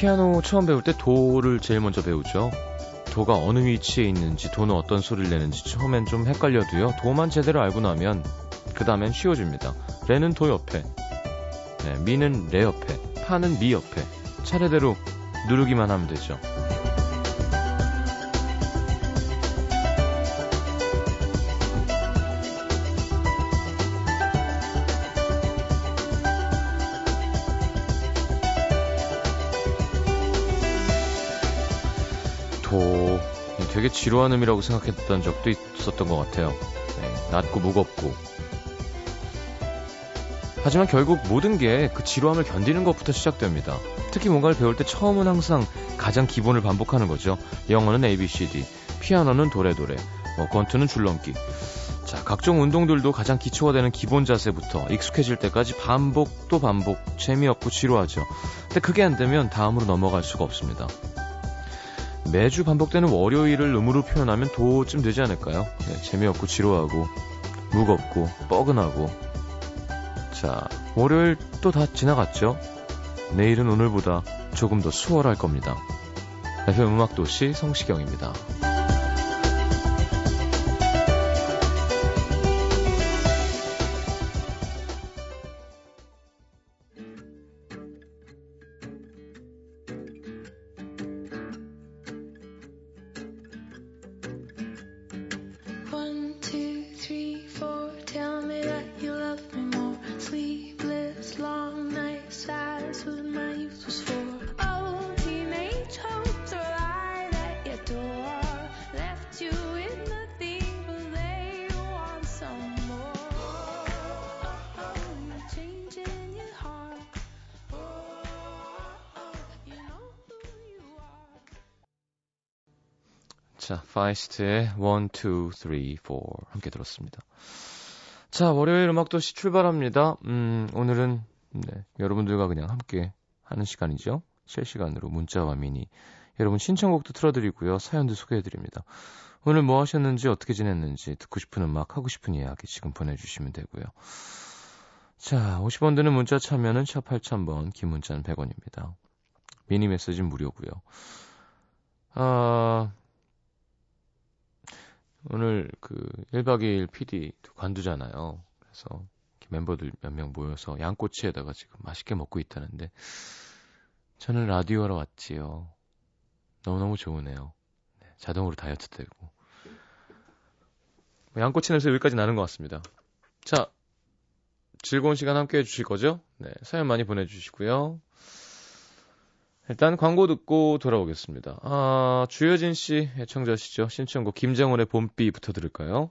피아노 처음 배울 때 도를 제일 먼저 배우죠. 도가 어느 위치에 있는지, 도는 어떤 소리를 내는지 처음엔 좀 헷갈려도요, 도만 제대로 알고 나면 그 다음엔 쉬워집니다. 레는 도 옆에, 네, 미는 레 옆에, 파는 미 옆에 차례대로 누르기만 하면 되죠. 도, 되게 지루한 음이라고 생각했던 적도 있었던 것 같아요. 네, 낮고 무겁고. 하지만 결국 모든 게 그 지루함을 견디는 것부터 시작됩니다. 특히 뭔가를 배울 때 처음은 항상 가장 기본을 반복하는 거죠. 영어는 ABCD, 피아노는 도레도레, 권투는 줄넘기. 자, 각종 운동들도 가장 기초가 되는 기본 자세부터 익숙해질 때까지 반복 또 반복, 재미없고 지루하죠. 근데 그게 안 되면 다음으로 넘어갈 수가 없습니다. 매주 반복되는 월요일을 음으로 표현하면 도쯤 되지 않을까요? 네, 재미없고 지루하고 무겁고 뻐근하고. 자, 월요일 또 다 지나갔죠? 내일은 오늘보다 조금 더 수월할 겁니다. FM 음악도시 성시경입니다. 자, 파이스트의 1, 2, 3, 4 함께 들었습니다. 자, 월요일 음악도시 출발합니다. 오늘은 네, 여러분들과 그냥 함께 하는 시간이죠. 실시간으로 문자와 미니, 여러분 신청곡도 틀어드리고요, 사연도 소개해드립니다. 오늘 뭐 하셨는지, 어떻게 지냈는지, 듣고 싶은 음악, 하고 싶은 이야기 지금 보내주시면 되고요. 자, 50원 드는 문자 참여는 샵 8000번, 긴 문자는 100원입니다. 미니 메시지는 무료고요. 오늘 그 1박 2일 PD 관두잖아요. 그래서 멤버들 몇 명 모여서 양꼬치에다가 지금 맛있게 먹고 있다는데, 저는 라디오 하러 왔지요. 너무너무 좋으네요. 네, 자동으로 다이어트 되고. 양꼬치 냄새 여기까지 나는 것 같습니다. 자, 즐거운 시간 함께 해주실 거죠? 네, 사연 많이 보내주시고요. 일단 광고 듣고 돌아오겠습니다. 아, 주효진 씨 애청자시죠? 신청곡 김정원의 봄비부터 들을까요?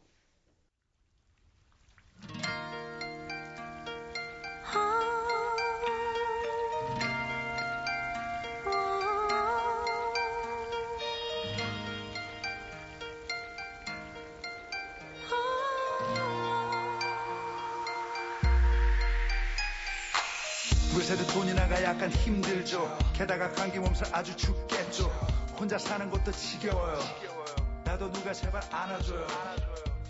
돈이 나가 약간 힘들죠. 게다가 감기 몸살 아주 죽겠죠. 혼자 사는 것도 지겨워요. 나도 누가 제발 안아줘요.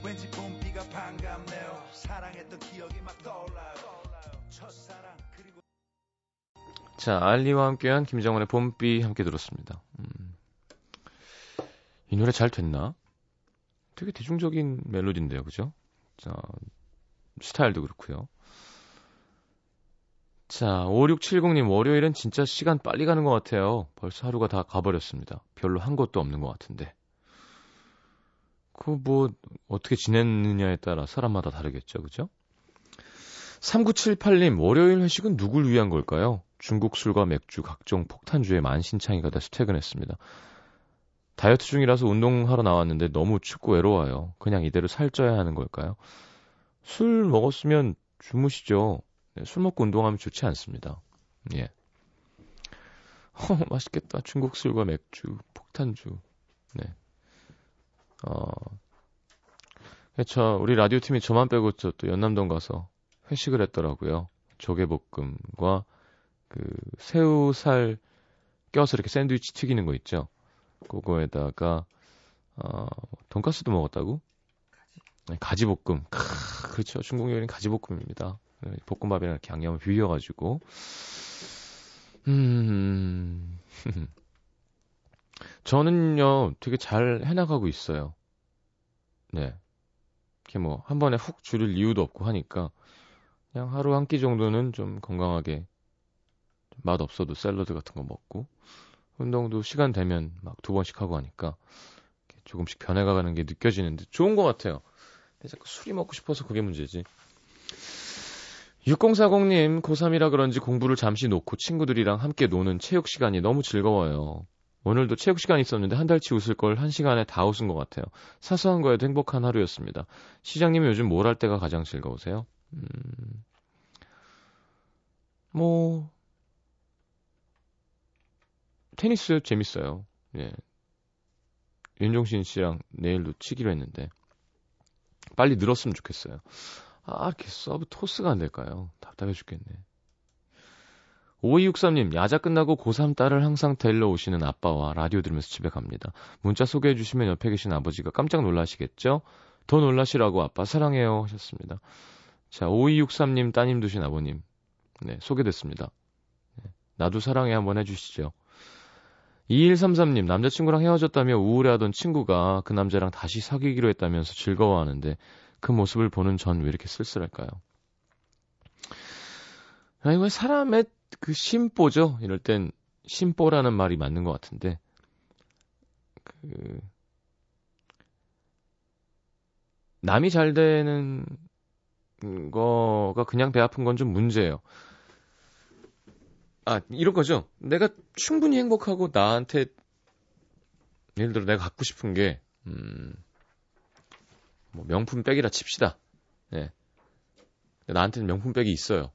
왠지 봄비가 반갑네요. 사랑했던 기억이 막 떠올라요. 첫사랑 그리고 자, 알리와 함께한 김정원의 봄비 함께 들었습니다. 이 노래 잘 됐나? 되게 대중적인 멜로디인데요, 그죠? 자, 스타일도 그렇고요. 자, 5670님, 월요일은 진짜 시간 빨리 가는 것 같아요. 벌써 하루가 다 가버렸습니다. 별로 한 것도 없는 것 같은데. 그 뭐 어떻게 지냈느냐에 따라 사람마다 다르겠죠, 그죠? 3978님, 월요일 회식은 누굴 위한 걸까요? 중국 술과 맥주, 각종 폭탄주에 만신창이가 돼서 퇴근했습니다. 다이어트 중이라서 운동하러 나왔는데 너무 춥고 외로워요. 그냥 이대로 살쪄야 하는 걸까요? 술 먹었으면 주무시죠. 술 먹고 운동하면 좋지 않습니다. 예. 맛있겠다. 중국 술과 맥주, 폭탄주. 네. 저 우리 라디오 팀이 저만 빼고 저 또 연남동 가서 회식을 했더라고요. 조개볶음과 그 새우살 껴서 이렇게 샌드위치 튀기는 거 있죠. 그거에다가 돈가스도 먹었다고? 네, 가지볶음. 그렇죠. 중국 요리는 가지볶음입니다. 볶음밥이랑 이렇게 양념을 비벼가지고 저는요, 되게 잘 해나가고 있어요. 네. 이렇게 뭐, 한 번에 훅 줄일 이유도 없고 하니까, 그냥 하루 한 끼 정도는 좀 건강하게, 맛 없어도 샐러드 같은 거 먹고, 운동도 시간 되면 막 2번씩 하고 하니까, 조금씩 변해가는 게 느껴지는데, 좋은 것 같아요. 근데 자꾸 술이 먹고 싶어서 그게 문제지. 6040님, 고3이라 그런지 공부를 잠시 놓고 친구들이랑 함께 노는 체육 시간이 너무 즐거워요. 오늘도 체육 시간이 있었는데 한 달치 웃을 걸 한 시간에 다 웃은 것 같아요. 사소한 거에도 행복한 하루였습니다. 시장님은 요즘 뭘 할 때가 가장 즐거우세요? 뭐, 테니스 재밌어요. 예. 윤종신 씨랑 내일도 치기로 했는데 빨리 늘었으면 좋겠어요. 아, 이렇게 서브 토스가 안 될까요? 답답해 죽겠네. 5263님, 야자 끝나고 고3 딸을 항상 데리러 오시는 아빠와 라디오 들으면서 집에 갑니다. 문자 소개해 주시면 옆에 계신 아버지가 깜짝 놀라시겠죠? 더 놀라시라고 아빠 사랑해요 하셨습니다. 자, 5263님 따님 두신 아버님, 네, 소개됐습니다. 네, 나도 사랑해 한번 해주시죠. 2133님, 남자친구랑 헤어졌다며 우울해하던 친구가 그 남자랑 다시 사귀기로 했다면서 즐거워하는데 그 모습을 보는 전 왜 이렇게 쓸쓸할까요? 아니, 왜 사람의 그 심보죠? 이럴 땐 심보라는 말이 맞는 것 같은데, 그 남이 잘 되는 거가 그냥 배 아픈 건 좀 문제예요. 아, 이런 거죠. 내가 충분히 행복하고 나한테, 예를 들어 내가 갖고 싶은 게 뭐 명품백이라 칩시다. 예. 나한테는 명품백이 있어요.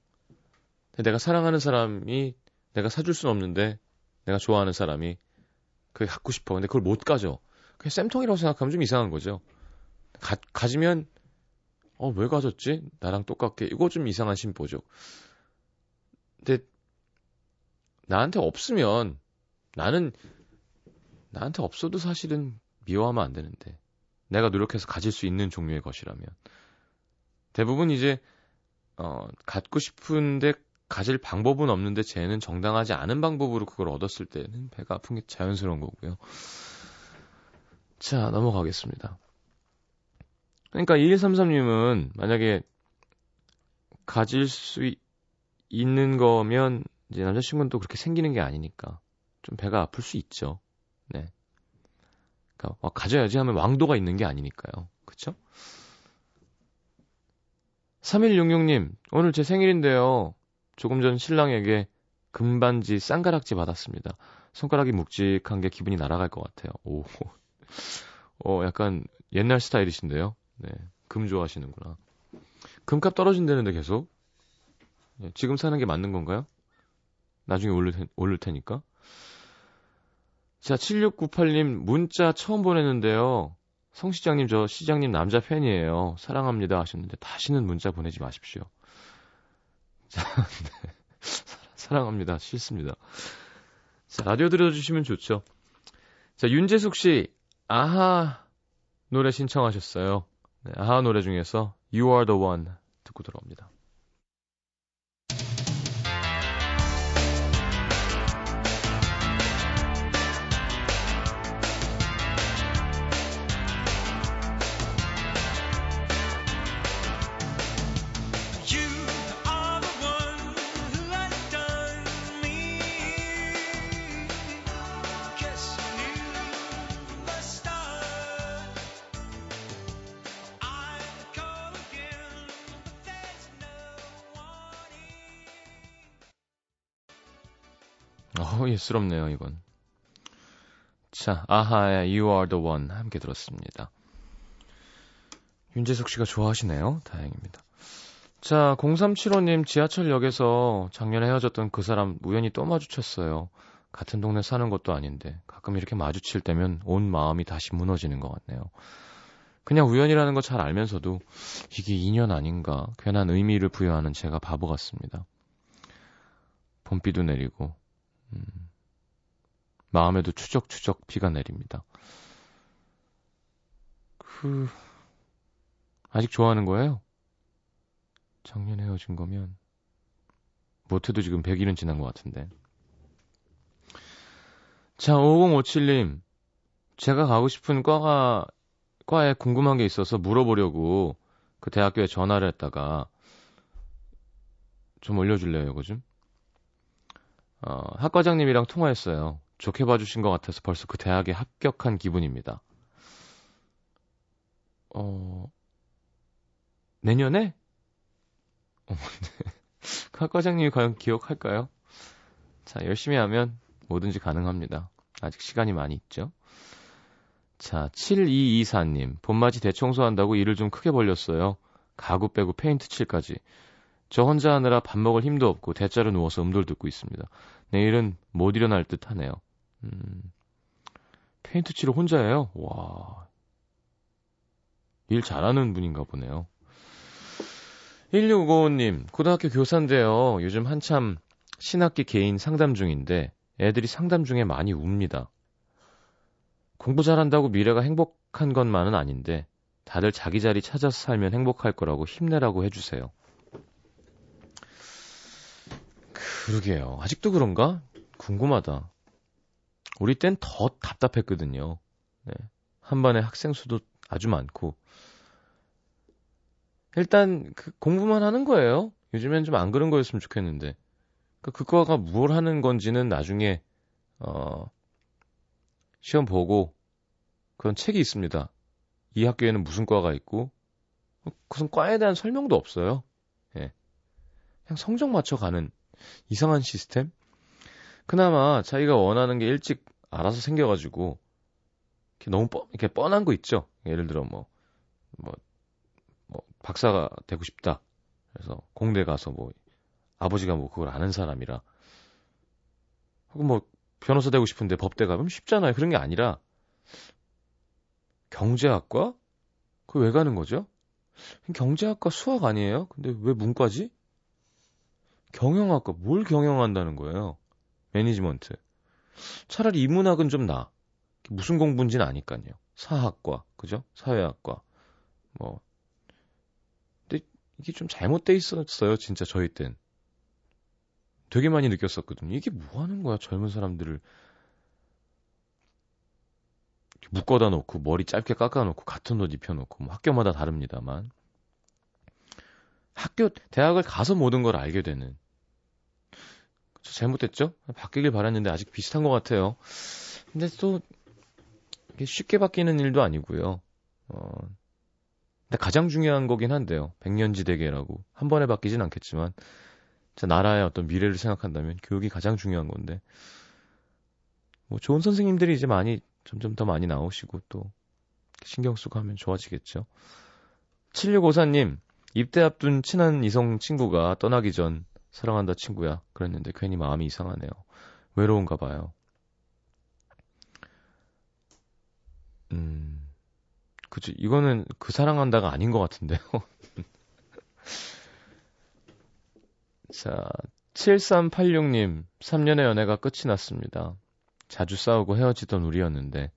근데 내가 사랑하는 사람이, 내가 사줄 순 없는데 내가 좋아하는 사람이 그게 갖고 싶어. 근데 그걸 못 가져. 그게 쌤통이라고 생각하면 좀 이상한 거죠. 가지면 왜 가졌지? 나랑 똑같게. 이거 좀 이상한 심보죠. 근데 나한테 없으면, 나는 나한테 없어도 사실은 미워하면 안 되는데, 내가 노력해서 가질 수 있는 종류의 것이라면. 대부분 이제 갖고 싶은데 가질 방법은 없는데 쟤는 정당하지 않은 방법으로 그걸 얻었을 때는 배가 아픈 게 자연스러운 거고요. 자, 넘어가겠습니다. 그러니까 2133님은 만약에 가질 수 있는 거면 이제 남자친구는 또 그렇게 생기는 게 아니니까 좀 배가 아플 수 있죠. 네. 그러니까 가져야지 하면 왕도가 있는 게 아니니까요. 그렇죠? 3166님, 오늘 제 생일인데요. 조금 전 신랑에게 금반지 쌍가락지 받았습니다. 손가락이 묵직한 게 기분이 날아갈 것 같아요. 오, 약간 옛날 스타일이신데요. 네, 금 좋아하시는구나. 금값 떨어진다는데 계속. 네, 지금 사는 게 맞는 건가요? 나중에 오를 테니까. 자, 7698님, 문자 처음 보냈는데요. 성시장님, 저 시장님 남자 팬이에요. 사랑합니다 하셨는데 다시는 문자 보내지 마십시오. 자, 네. 사랑합니다. 싫습니다. 자, 라디오 들어주시면 좋죠. 자, 윤재숙 씨, 아하 노래 신청하셨어요. 네, 아하 노래 중에서 You are the one 듣고 들어옵니다. 예스럽네요, 이건. 자, 아하의 You are the one 함께 들었습니다. 윤재숙 씨가 좋아하시네요. 다행입니다. 자, 0375님, 지하철역에서 작년에 헤어졌던 그 사람 우연히 또 마주쳤어요. 같은 동네 사는 것도 아닌데 가끔 이렇게 마주칠 때면 온 마음이 다시 무너지는 것 같네요. 그냥 우연이라는 거 잘 알면서도 이게 인연 아닌가, 괜한 의미를 부여하는 제가 바보 같습니다. 봄비도 내리고 마음에도 추적추적 비가 내립니다. 아직 좋아하는 거예요? 작년에 헤어진 거면 못해도 지금 100일은 지난 것 같은데. 자, 5057님. 제가 가고 싶은 과에 궁금한 게 있어서 물어보려고 그 대학교에 전화를 했다가 좀 올려줄래요, 이거 좀? 학과장님이랑 통화했어요. 좋게 봐주신 것 같아서 벌써 그 대학에 합격한 기분입니다. 내년에? 학과장님이 과연 기억할까요? 자, 열심히 하면 뭐든지 가능합니다. 아직 시간이 많이 있죠. 자, 7224님. 봄맞이 대청소한다고 일을 좀 크게 벌렸어요. 가구 빼고 페인트 칠까지. 저 혼자 하느라 밥 먹을 힘도 없고 대자로 누워서 음돌 듣고 있습니다. 내일은 못 일어날 듯 하네요. 페인트 칠을 혼자 해요? 와, 일 잘하는 분인가 보네요. 1655님. 고등학교 교사인데요. 요즘 한참 신학기 개인 상담 중인데 애들이 상담 중에 많이 웁니다. 공부 잘한다고 미래가 행복한 것만은 아닌데 다들 자기 자리 찾아서 살면 행복할 거라고 힘내라고 해주세요. 그러게요. 아직도 그런가? 궁금하다. 우리 땐 더 답답했거든요. 네. 한 반에 학생 수도 아주 많고. 일단 그 공부만 하는 거예요. 요즘엔 좀 안 그런 거였으면 좋겠는데. 그거가 뭘 하는 건지는 나중에 시험 보고 그런 책이 있습니다. 이 학교에는 무슨 과가 있고 무슨 과에 대한 설명도 없어요. 예. 그냥 성적 맞춰가는 이상한 시스템? 그나마 자기가 원하는 게 일찍 알아서 생겨가지고 이렇게 너무 이렇게 뻔한 거 있죠. 예를 들어 뭐 박사가 되고 싶다. 그래서 공대 가서 아버지가 그걸 아는 사람이라. 혹은 변호사 되고 싶은데 법대 가면 쉽잖아요. 그런 게 아니라, 경제학과? 그거 왜 가는 거죠? 경제학과 수학 아니에요? 근데 왜 문과지? 경영학과, 뭘 경영한다는 거예요? 매니지먼트. 차라리 인문학은 좀 나아. 무슨 공부인지는 아니까요. 사학과, 그죠? 사회학과. 근데 이게 좀 잘못돼 있었어요. 진짜 저희 땐. 되게 많이 느꼈었거든요. 이게 뭐 하는 거야? 젊은 사람들을 묶어다 놓고 머리 짧게 깎아놓고 같은 옷 입혀놓고 학교마다 다릅니다만 대학을 가서 모든 걸 알게 되는 잘못됐죠? 바뀌길 바랐는데 아직 비슷한 것 같아요. 근데 또 이게 쉽게 바뀌는 일도 아니고요. 근데 가장 중요한 거긴 한데요. 백년지대계라고 한 번에 바뀌진 않겠지만 나라의 어떤 미래를 생각한다면 교육이 가장 중요한 건데 좋은 선생님들이 이제 점점 더 많이 나오시고 또 신경 쓰고 하면 좋아지겠죠. 7654님. 입대 앞둔 친한 이성 친구가 떠나기 전 사랑한다 친구야 그랬는데 괜히 마음이 이상하네요. 외로운가 봐요. 그치, 이거는 그 사랑한다가 아닌 것 같은데요. 자, 7386님. 3년의 연애가 끝이 났습니다. 자주 싸우고 헤어지던 우리였는데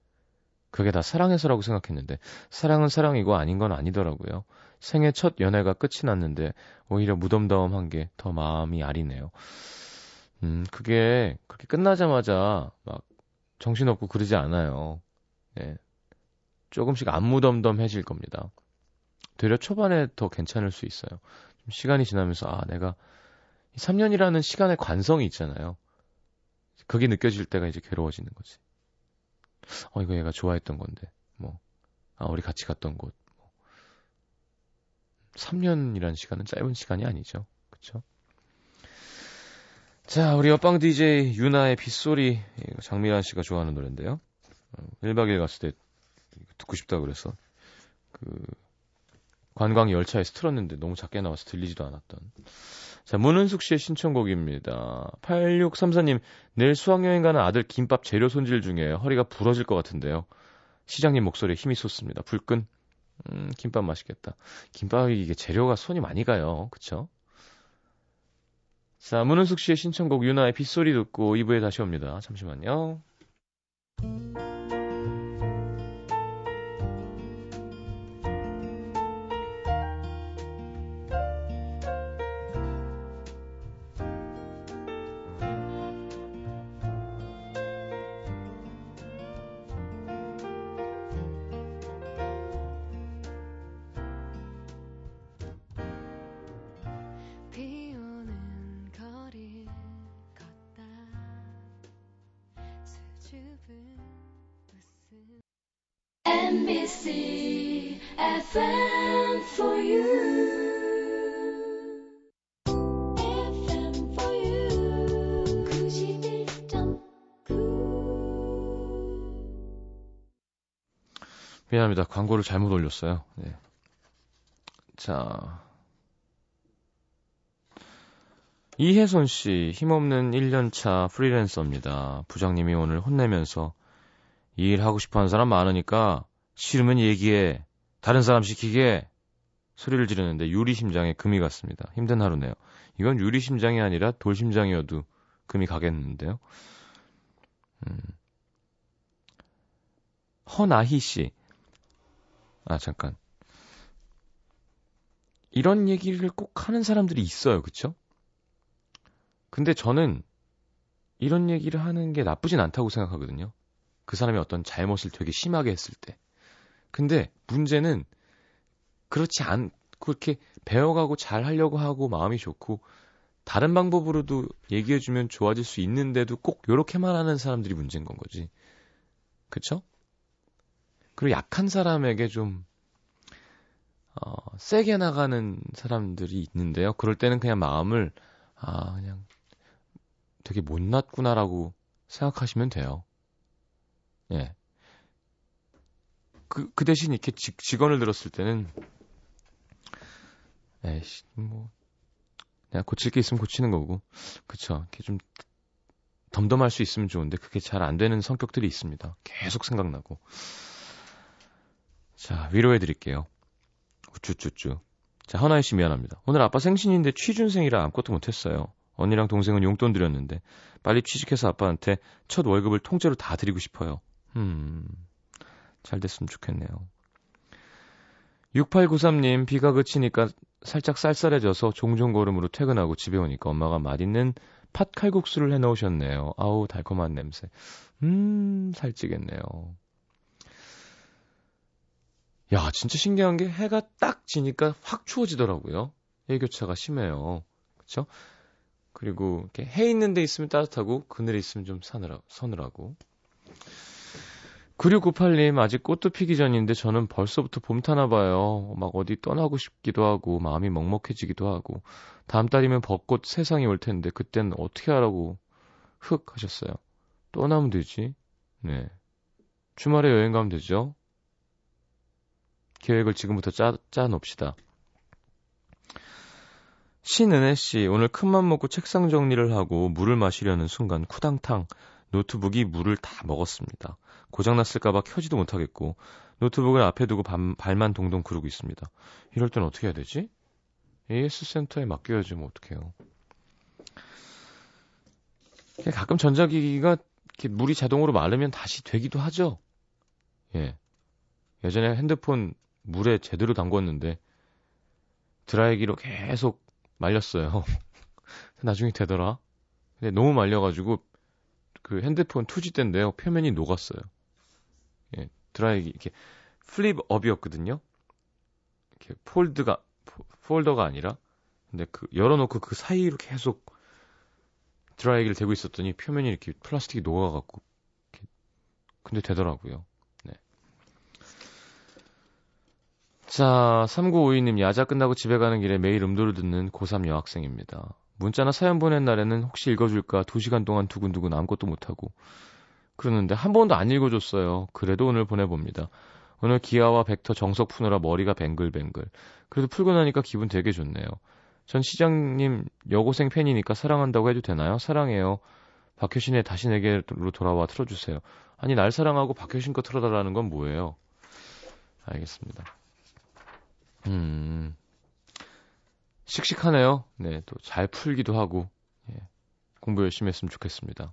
그게 다 사랑해서라고 생각했는데 사랑은 사랑이고 아닌 건 아니더라고요. 생애 첫 연애가 끝이 났는데 오히려 무덤덤한 게 더 마음이 아리네요. 그게 그렇게 끝나자마자 막 정신없고 그러지 않아요. 예. 조금씩 안 무덤덤해질 겁니다. 되려 초반에 더 괜찮을 수 있어요. 좀 시간이 지나면서 내가 3년이라는 시간의 관성이 있잖아요. 그게 느껴질 때가 이제 괴로워지는 거지. 이거 얘가 좋아했던 건데. 우리 같이 갔던 곳. 3년이라는 시간은 짧은 시간이 아니죠. 그쵸? 자, 우리 옆방 DJ 유나의 빗소리. 장미란 씨가 좋아하는 노래인데요. 1박 2일 갔을 때 듣고 싶다 그래서 관광 열차에서 틀었는데 너무 작게 나와서 들리지도 않았던. 자, 문은숙 씨의 신청곡입니다. 8634님. 내일 수학여행 가는 아들 김밥 재료 손질 중에 허리가 부러질 것 같은데요. 시장님 목소리에 힘이 솟습니다. 불끈. 김밥 맛있겠다. 김밥이 이게 재료가 손이 많이 가요. 그쵸? 자, 문은숙 씨의 신청곡 유나의 빗소리 듣고 2부에 다시 옵니다. 잠시만요. MBC FM for you. 미안합니다. 광고를 잘못 올렸어요. 네. 자, 이혜선씨 힘없는 1년차 프리랜서입니다. 부장님이 오늘 혼내면서 이 일 하고 싶어하는 사람 많으니까 싫으면 얘기해, 다른 사람 시키게 소리를 지르는데 유리심장에 금이 갔습니다. 힘든 하루네요. 이건 유리심장이 아니라 돌심장이어도 금이 가겠는데요. 허나희씨, 아 잠깐, 이런 얘기를 꼭 하는 사람들이 있어요, 그쵸? 근데 저는 이런 얘기를 하는 게 나쁘진 않다고 생각하거든요. 그 사람이 어떤 잘못을 되게 심하게 했을 때. 근데 문제는 그렇지 않고 이렇게 배워가고 잘 하려고 하고 마음이 좋고 다른 방법으로도 얘기해주면 좋아질 수 있는데도 꼭 요렇게만 하는 사람들이 문제인 건 거지, 그쵸? 그리고 약한 사람에게 좀 세게 나가는 사람들이 있는데요. 그럴 때는 그냥 마음을, 아, 그냥 되게 못났구나라고 생각하시면 돼요. 예. 그 대신 이렇게 직언을 들었을 때는, 에이씨, 뭐, 내가 고칠 게 있으면 고치는 거고, 그쵸. 이렇게 좀 덤덤할 수 있으면 좋은데, 그게 잘 안 되는 성격들이 있습니다. 계속 생각나고. 자, 위로해드릴게요. 우쭈쭈쭈. 자, 허나희씨 미안합니다. 오늘 아빠 생신인데 취준생이라 아무것도 못했어요. 언니랑 동생은 용돈 드렸는데 빨리 취직해서 아빠한테 첫 월급을 통째로 다 드리고 싶어요. 잘 됐으면 좋겠네요. 6893님, 비가 그치니까 살짝 쌀쌀해져서 종종 걸음으로 퇴근하고 집에 오니까 엄마가 맛있는 팥칼국수를 해놓으셨네요. 아우, 달콤한 냄새. 살찌겠네요. 야, 진짜 신기한 게 해가 딱 지니까 확 추워지더라고요. 일교차가 심해요. 그쵸? 그리고 이렇게 해 있는 데 있으면 따뜻하고 그늘에 있으면 좀 서늘하고. 9698님, 아직 꽃도 피기 전인데 저는 벌써부터 봄 타나 봐요. 막 어디 떠나고 싶기도 하고 마음이 먹먹해지기도 하고. 다음 달이면 벚꽃 세상이 올 텐데 그땐 어떻게 하라고 흑 하셨어요. 떠나면 되지. 네. 주말에 여행 가면 되죠. 계획을 지금부터 짜놉시다. 신은혜씨, 오늘 큰맘 먹고 책상 정리를 하고 물을 마시려는 순간 쿠당탕 노트북이 물을 다 먹었습니다. 고장났을까봐 켜지도 못하겠고 노트북을 앞에 두고 발만 동동 구르고 있습니다. 이럴 땐 어떻게 해야 되지? AS센터에 맡겨야지 뭐 어떡해요. 가끔 전자기기가 이렇게 물이 자동으로 마르면 다시 되기도 하죠. 예. 예전에 핸드폰 물에 제대로 담궜는데 드라이기로 계속 말렸어요. 나중에 되더라. 근데 너무 말려가지고 그 핸드폰 2G 때인데요, 표면이 녹았어요. 예, 드라이기 이렇게 플립업이었거든요. 이렇게 폴더가 아니라. 근데 그 열어놓고 그 사이로 계속 드라이기를 대고 있었더니 표면이 이렇게 플라스틱이 녹아갖고. 근데 되더라고요. 자, 3952님, 야자 끝나고 집에 가는 길에 매일 음도를 듣는 고3 여학생입니다. 문자나 사연 보낸 날에는 혹시 읽어줄까 2시간 동안 두근두근 아무것도 못하고 그러는데 한 번도 안 읽어줬어요. 그래도 오늘 보내봅니다. 오늘 기아와 벡터 정석 푸느라 머리가 뱅글뱅글. 그래도 풀고 나니까 기분 되게 좋네요. 전 시장님 여고생 팬이니까 사랑한다고 해도 되나요? 사랑해요. 박효신의 다시 내게로 돌아와 틀어주세요. 아니, 날 사랑하고 박효신 거 틀어달라는 건 뭐예요? 알겠습니다. 씩씩하네요. 네, 또 잘 풀기도 하고. 예, 공부 열심히 했으면 좋겠습니다.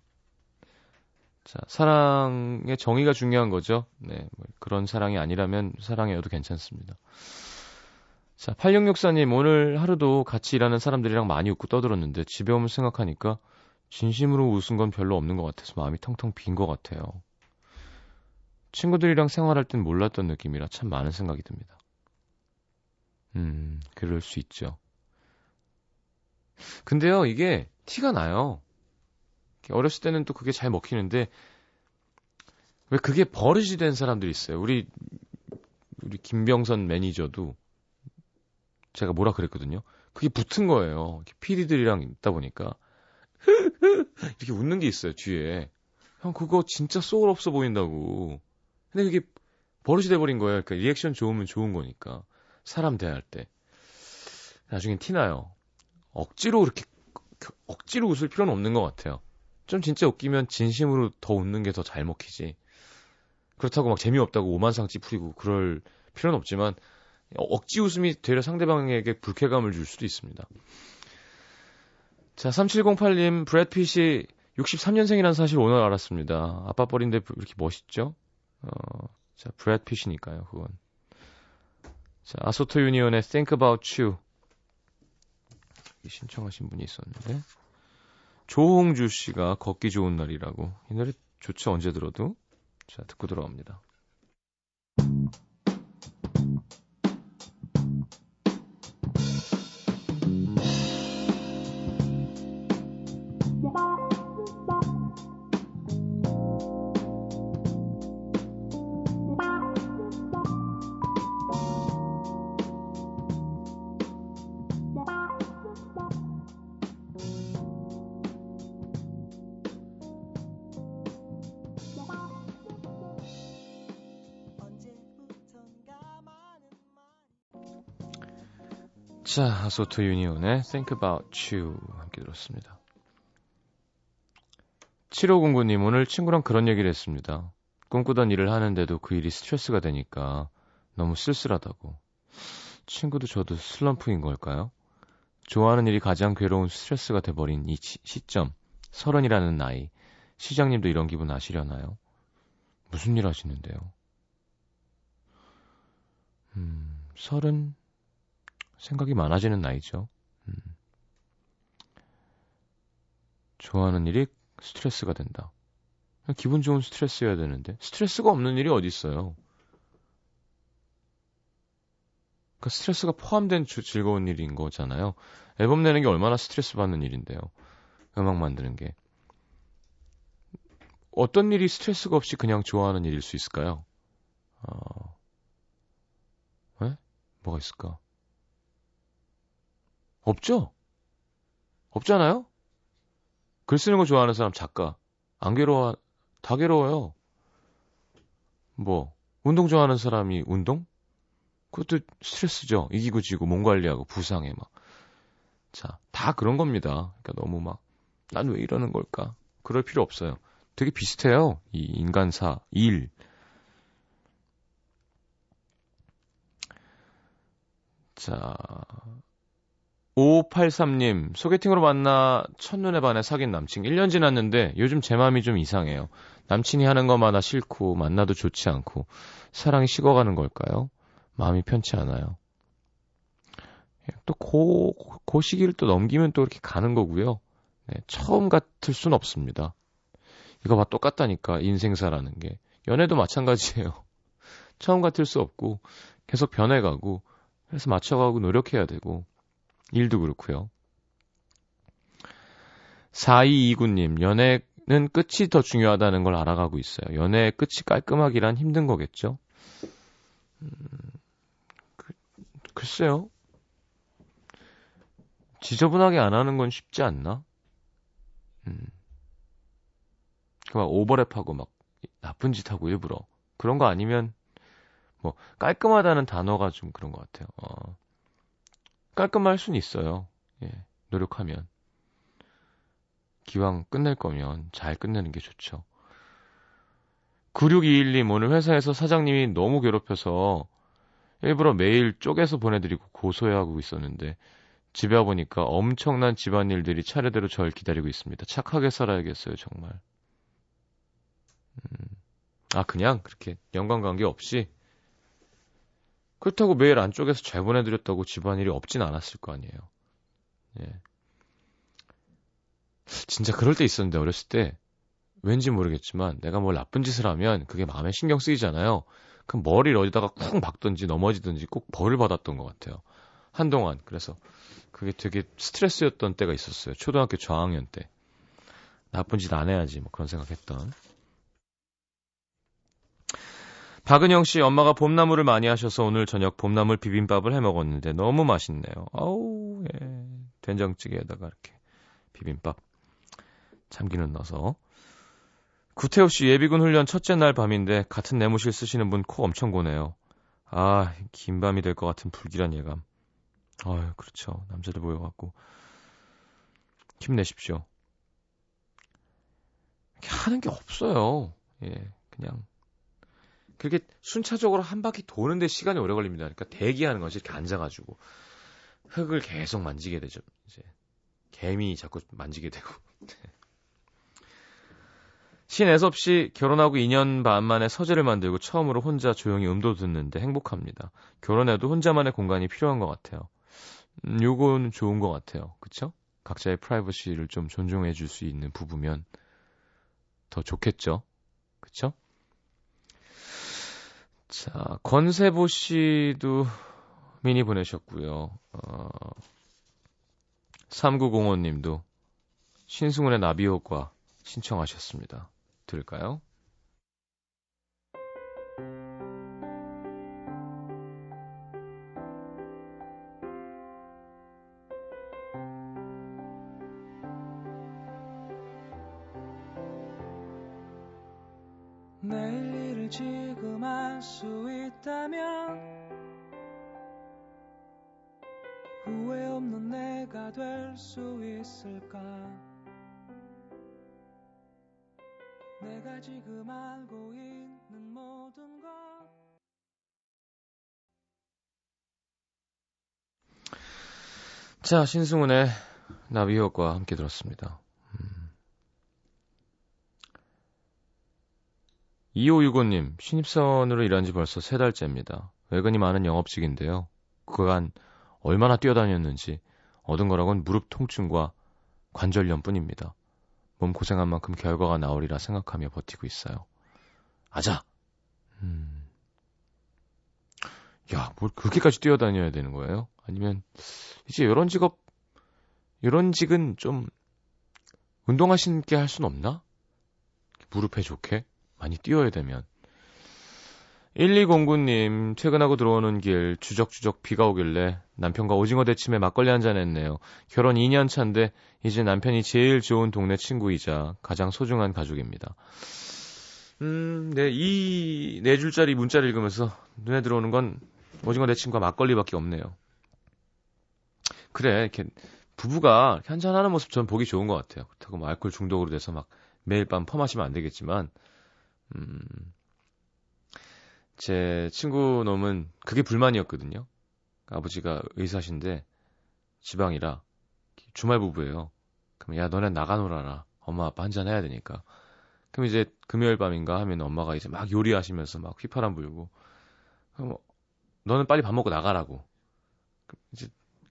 자, 사랑의 정의가 중요한 거죠. 네, 뭐 그런 사랑이 아니라면 사랑해도 괜찮습니다. 자, 8664님, 오늘 하루도 같이 일하는 사람들이랑 많이 웃고 떠들었는데 집에 오면 생각하니까 진심으로 웃은 건 별로 없는 것 같아서 마음이 텅텅 빈 것 같아요. 친구들이랑 생활할 땐 몰랐던 느낌이라 참 많은 생각이 듭니다. 그럴 수 있죠. 근데요, 이게 티가 나요. 어렸을 때는 또 그게 잘 먹히는데, 왜 그게 버릇이 된 사람들이 있어요. 우리 우리 김병선 매니저도 제가 뭐라 그랬거든요. 그게 붙은 거예요. PD들이랑 있다 보니까 이렇게 웃는 게 있어요. 뒤에 형 그거 진짜 소울 없어 보인다고. 근데 그게 버릇이 돼버린 거예요. 그러니까 리액션 좋으면 좋은 거니까 사람 대할 때 나중엔 티나요. 억지로 이렇게 억지로 웃을 필요는 없는 것 같아요. 좀 진짜 웃기면 진심으로 더 웃는 게 더 잘 먹히지. 그렇다고 막 재미없다고 오만상 찌푸리고 그럴 필요는 없지만 억지 웃음이 되려 상대방에게 불쾌감을 줄 수도 있습니다. 자, 3708님, 브래드 핏이 63년생이라는 사실 오늘 알았습니다. 아빠 뻘인데 이렇게 멋있죠? 자, 브래드 핏이니까요, 그건. 자, 아소토 유니온의 Think About You. 신청하신 분이 있었는데. 조홍주 씨가 걷기 좋은 날이라고. 이 날이 좋죠, 언제 들어도. 자, 듣고 들어갑니다. 자, 아소토 유니온의 Think About You 함께 들었습니다. 7509님, 오늘 친구랑 그런 얘기를 했습니다. 꿈꾸던 일을 하는데도 그 일이 스트레스가 되니까 너무 쓸쓸하다고. 친구도 저도 슬럼프인 걸까요? 좋아하는 일이 가장 괴로운 스트레스가 돼버린 이 시점, 30이라는 나이. 시장님도 이런 기분 아시려나요? 무슨 일 하시는데요? 30... 생각이 많아지는 나이죠. 좋아하는 일이 스트레스가 된다. 기분 좋은 스트레스여야 되는데 스트레스가 없는 일이 어디 있어요. 그러니까 스트레스가 포함된 즐거운 일인 거잖아요. 앨범 내는 게 얼마나 스트레스 받는 일인데요. 음악 만드는 게. 어떤 일이 스트레스가 없이 그냥 좋아하는 일일 수 있을까요? 네? 뭐가 있을까? 없죠? 없잖아요? 글 쓰는 거 좋아하는 사람, 작가. 안 괴로워, 다 괴로워요. 운동 좋아하는 사람이 운동? 그것도 스트레스죠. 이기고 지고, 몸 관리하고, 부상해, 막. 자, 다 그런 겁니다. 그러니까 너무 막, 난 왜 이러는 걸까? 그럴 필요 없어요. 되게 비슷해요. 이 인간사, 일. 자. 5583님, 소개팅으로 만나 첫눈에 반해 사귄 남친 1년 지났는데 요즘 제 마음이 좀 이상해요. 남친이 하는 것마다 싫고 만나도 좋지 않고 사랑이 식어가는 걸까요? 마음이 편치 않아요. 또 그 시기를 또 넘기면 또 이렇게 가는 거고요. 네, 처음 같을 순 없습니다. 이거 봐, 똑같다니까 인생사라는 게. 연애도 마찬가지예요. 처음 같을 수 없고 계속 변해가고 그래서 맞춰가고 노력해야 되고 일도 그렇고요. 4229님, 연애는 끝이 더 중요하다는 걸 알아가고 있어요. 연애의 끝이 깔끔하기란 힘든 거겠죠? 글쎄요. 지저분하게 안 하는 건 쉽지 않나? 그 막 오버랩하고 막 나쁜 짓 하고 일부러. 그런 거 아니면 깔끔하다는 단어가 좀 그런 것 같아요. 깔끔할 수는 있어요. 예, 노력하면. 기왕 끝낼 거면 잘 끝내는 게 좋죠. 9621님, 오늘 회사에서 사장님이 너무 괴롭혀서 일부러 메일 쪼개서 보내드리고 고소해하고 있었는데 집에 와보니까 엄청난 집안일들이 차례대로 저를 기다리고 있습니다. 착하게 살아야겠어요, 정말. 그냥 그렇게 연관관계 없이 그렇다고 매일 안쪽에서 잘 보내드렸다고 집안일이 없진 않았을 거 아니에요. 예. 진짜 그럴 때 있었는데 어렸을 때 왠지 모르겠지만 내가 뭘 나쁜 짓을 하면 그게 마음에 신경 쓰이잖아요. 그럼 머리를 어디다가 쿵 박든지 넘어지든지 꼭 벌을 받았던 것 같아요. 한동안. 그래서 그게 되게 스트레스였던 때가 있었어요. 초등학교 저학년 때. 나쁜 짓 안 해야지 뭐 그런 생각했던. 박은영 씨, 엄마가 봄나물을 많이 하셔서 오늘 저녁 봄나물 비빔밥을 해 먹었는데 너무 맛있네요. 아우, 예. 된장찌개에다가 이렇게 비빔밥 참기름 넣어서. 구태호 씨, 예비군 훈련 첫째 날 밤인데 같은 내무실 쓰시는 분 코 엄청 고네요. 아, 긴 밤이 될 것 같은 불길한 예감. 아유, 그렇죠. 남자들 모여갖고. 힘내십시오. 하는 게 없어요. 예, 그냥. 그렇게 순차적으로 한 바퀴 도는데 시간이 오래 걸립니다. 그러니까 대기하는 것이 이렇게 앉아가지고. 흙을 계속 만지게 되죠. 이제. 개미 자꾸 만지게 되고. 신애섭씨, 결혼하고 2년 반 만에 서재를 만들고 처음으로 혼자 조용히 음도 듣는데 행복합니다. 결혼해도 혼자만의 공간이 필요한 것 같아요. 요건 좋은 것 같아요. 그쵸? 각자의 프라이버시를 좀 존중해 줄 수 있는 부부면 더 좋겠죠? 그쵸? 자, 권세보씨도 미니 보내셨고요. 3905님도 신승훈의 나비효과 신청하셨습니다. 들을까요? 내일 일을 지금 할 수 있다면 후회 없는 내가 될 수 있을까? 내가 지금 알고 있는 모든 것. 자, 신승훈의 나비효과 함께 들었습니다. 2565님, 신입사원으로 일한 지 벌써 3달째입니다. 외근이 많은 영업직인데요. 그간 얼마나 뛰어다녔는지 얻은 거라곤 무릎 통증과 관절염뿐입니다. 몸 고생한 만큼 결과가 나오리라 생각하며 버티고 있어요. 아자! 야, 뭘 그렇게까지 뛰어다녀야 되는 거예요? 아니면, 이제 이런 직은 좀, 운동하신 게 할 순 없나? 무릎에 좋게? 많이 뛰어야 되면. 1209님, 퇴근하고 들어오는 길 주적주적 비가 오길래 남편과 오징어 데침에 막걸리 한잔 했네요. 결혼 2년 차인데 이제 남편이 제일 좋은 동네 친구이자 가장 소중한 가족입니다. 네, 이 네 줄짜리 문자를 읽으면서 눈에 들어오는 건 오징어 데침과 막걸리밖에 없네요. 그래, 이렇게 부부가 한잔하는 모습 전 보기 좋은 것 같아요. 그렇다고 뭐 알코올 중독으로 돼서 막 매일 밤 퍼마시면 안 되겠지만, 제 친구 놈은 그게 불만이었거든요. 아버지가 의사신데 지방이라 주말 부부예요. 그럼 야, 너네 나가 놀아라. 엄마 아빠 한잔 해야 되니까. 그럼 이제 금요일 밤인가 하면 엄마가 이제 막 요리하시면서 막 휘파람 불고. 그럼 너는 빨리 밥 먹고 나가라고.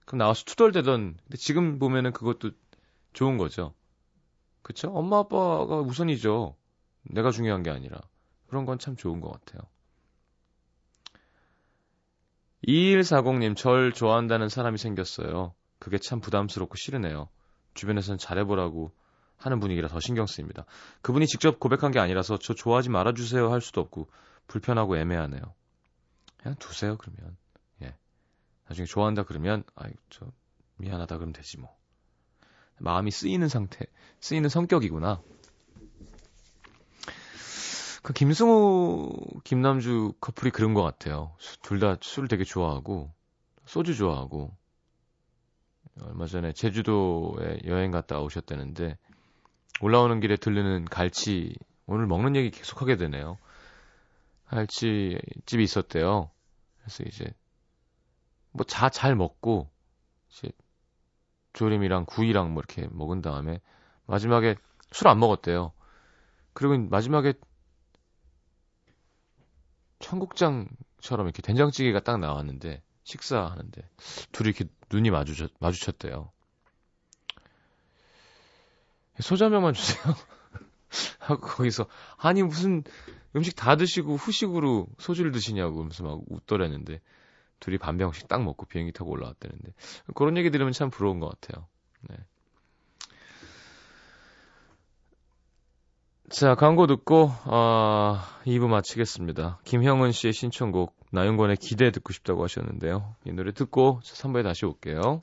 그럼 나와서 투덜대던. 근데 지금 보면은 그것도 좋은 거죠. 그쵸? 엄마 아빠가 우선이죠. 내가 중요한 게 아니라. 그런 건 참 좋은 것 같아요. 2140님, 절 좋아한다는 사람이 생겼어요. 그게 참 부담스럽고 싫으네요. 주변에서는 잘해보라고 하는 분위기라 더 신경 쓰입니다. 그분이 직접 고백한 게 아니라서 저 좋아하지 말아주세요 할 수도 없고 불편하고 애매하네요. 그냥 두세요, 그러면. 예. 나중에 좋아한다 그러면, 아이고, 저 미안하다 그러면 되지 뭐. 마음이 쓰이는 상태, 쓰이는 성격이구나. 그 김승호, 김남주 커플이 그런 것 같아요. 둘 다 술 되게 좋아하고 소주 좋아하고. 얼마 전에 제주도에 여행 갔다 오셨다는데 올라오는 길에 들르는 갈치, 오늘 먹는 얘기 계속하게 되네요. 갈치 집이 있었대요. 그래서 이제 뭐 잘 먹고 이제 조림이랑 구이랑 뭐 이렇게 먹은 다음에 마지막에 술 안 먹었대요. 그리고 마지막에 청국장처럼 이렇게 된장찌개가 딱 나왔는데, 식사하는데 둘이 이렇게 눈이 마주쳤대요. 소주 한 병만 주세요. 하고 거기서, 아니 무슨 음식 다 드시고 후식으로 소주를 드시냐고 무슨 막 웃더랬는데 둘이 반 병씩 딱 먹고 비행기 타고 올라왔다는데, 그런 얘기 들으면 참 부러운 것 같아요. 네. 자, 광고 듣고 2부 마치겠습니다. 김형은 씨의 신청곡 나윤권의 기대 듣고 싶다고 하셨는데요. 이 노래 듣고 3부에 다시 올게요.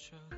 Sure.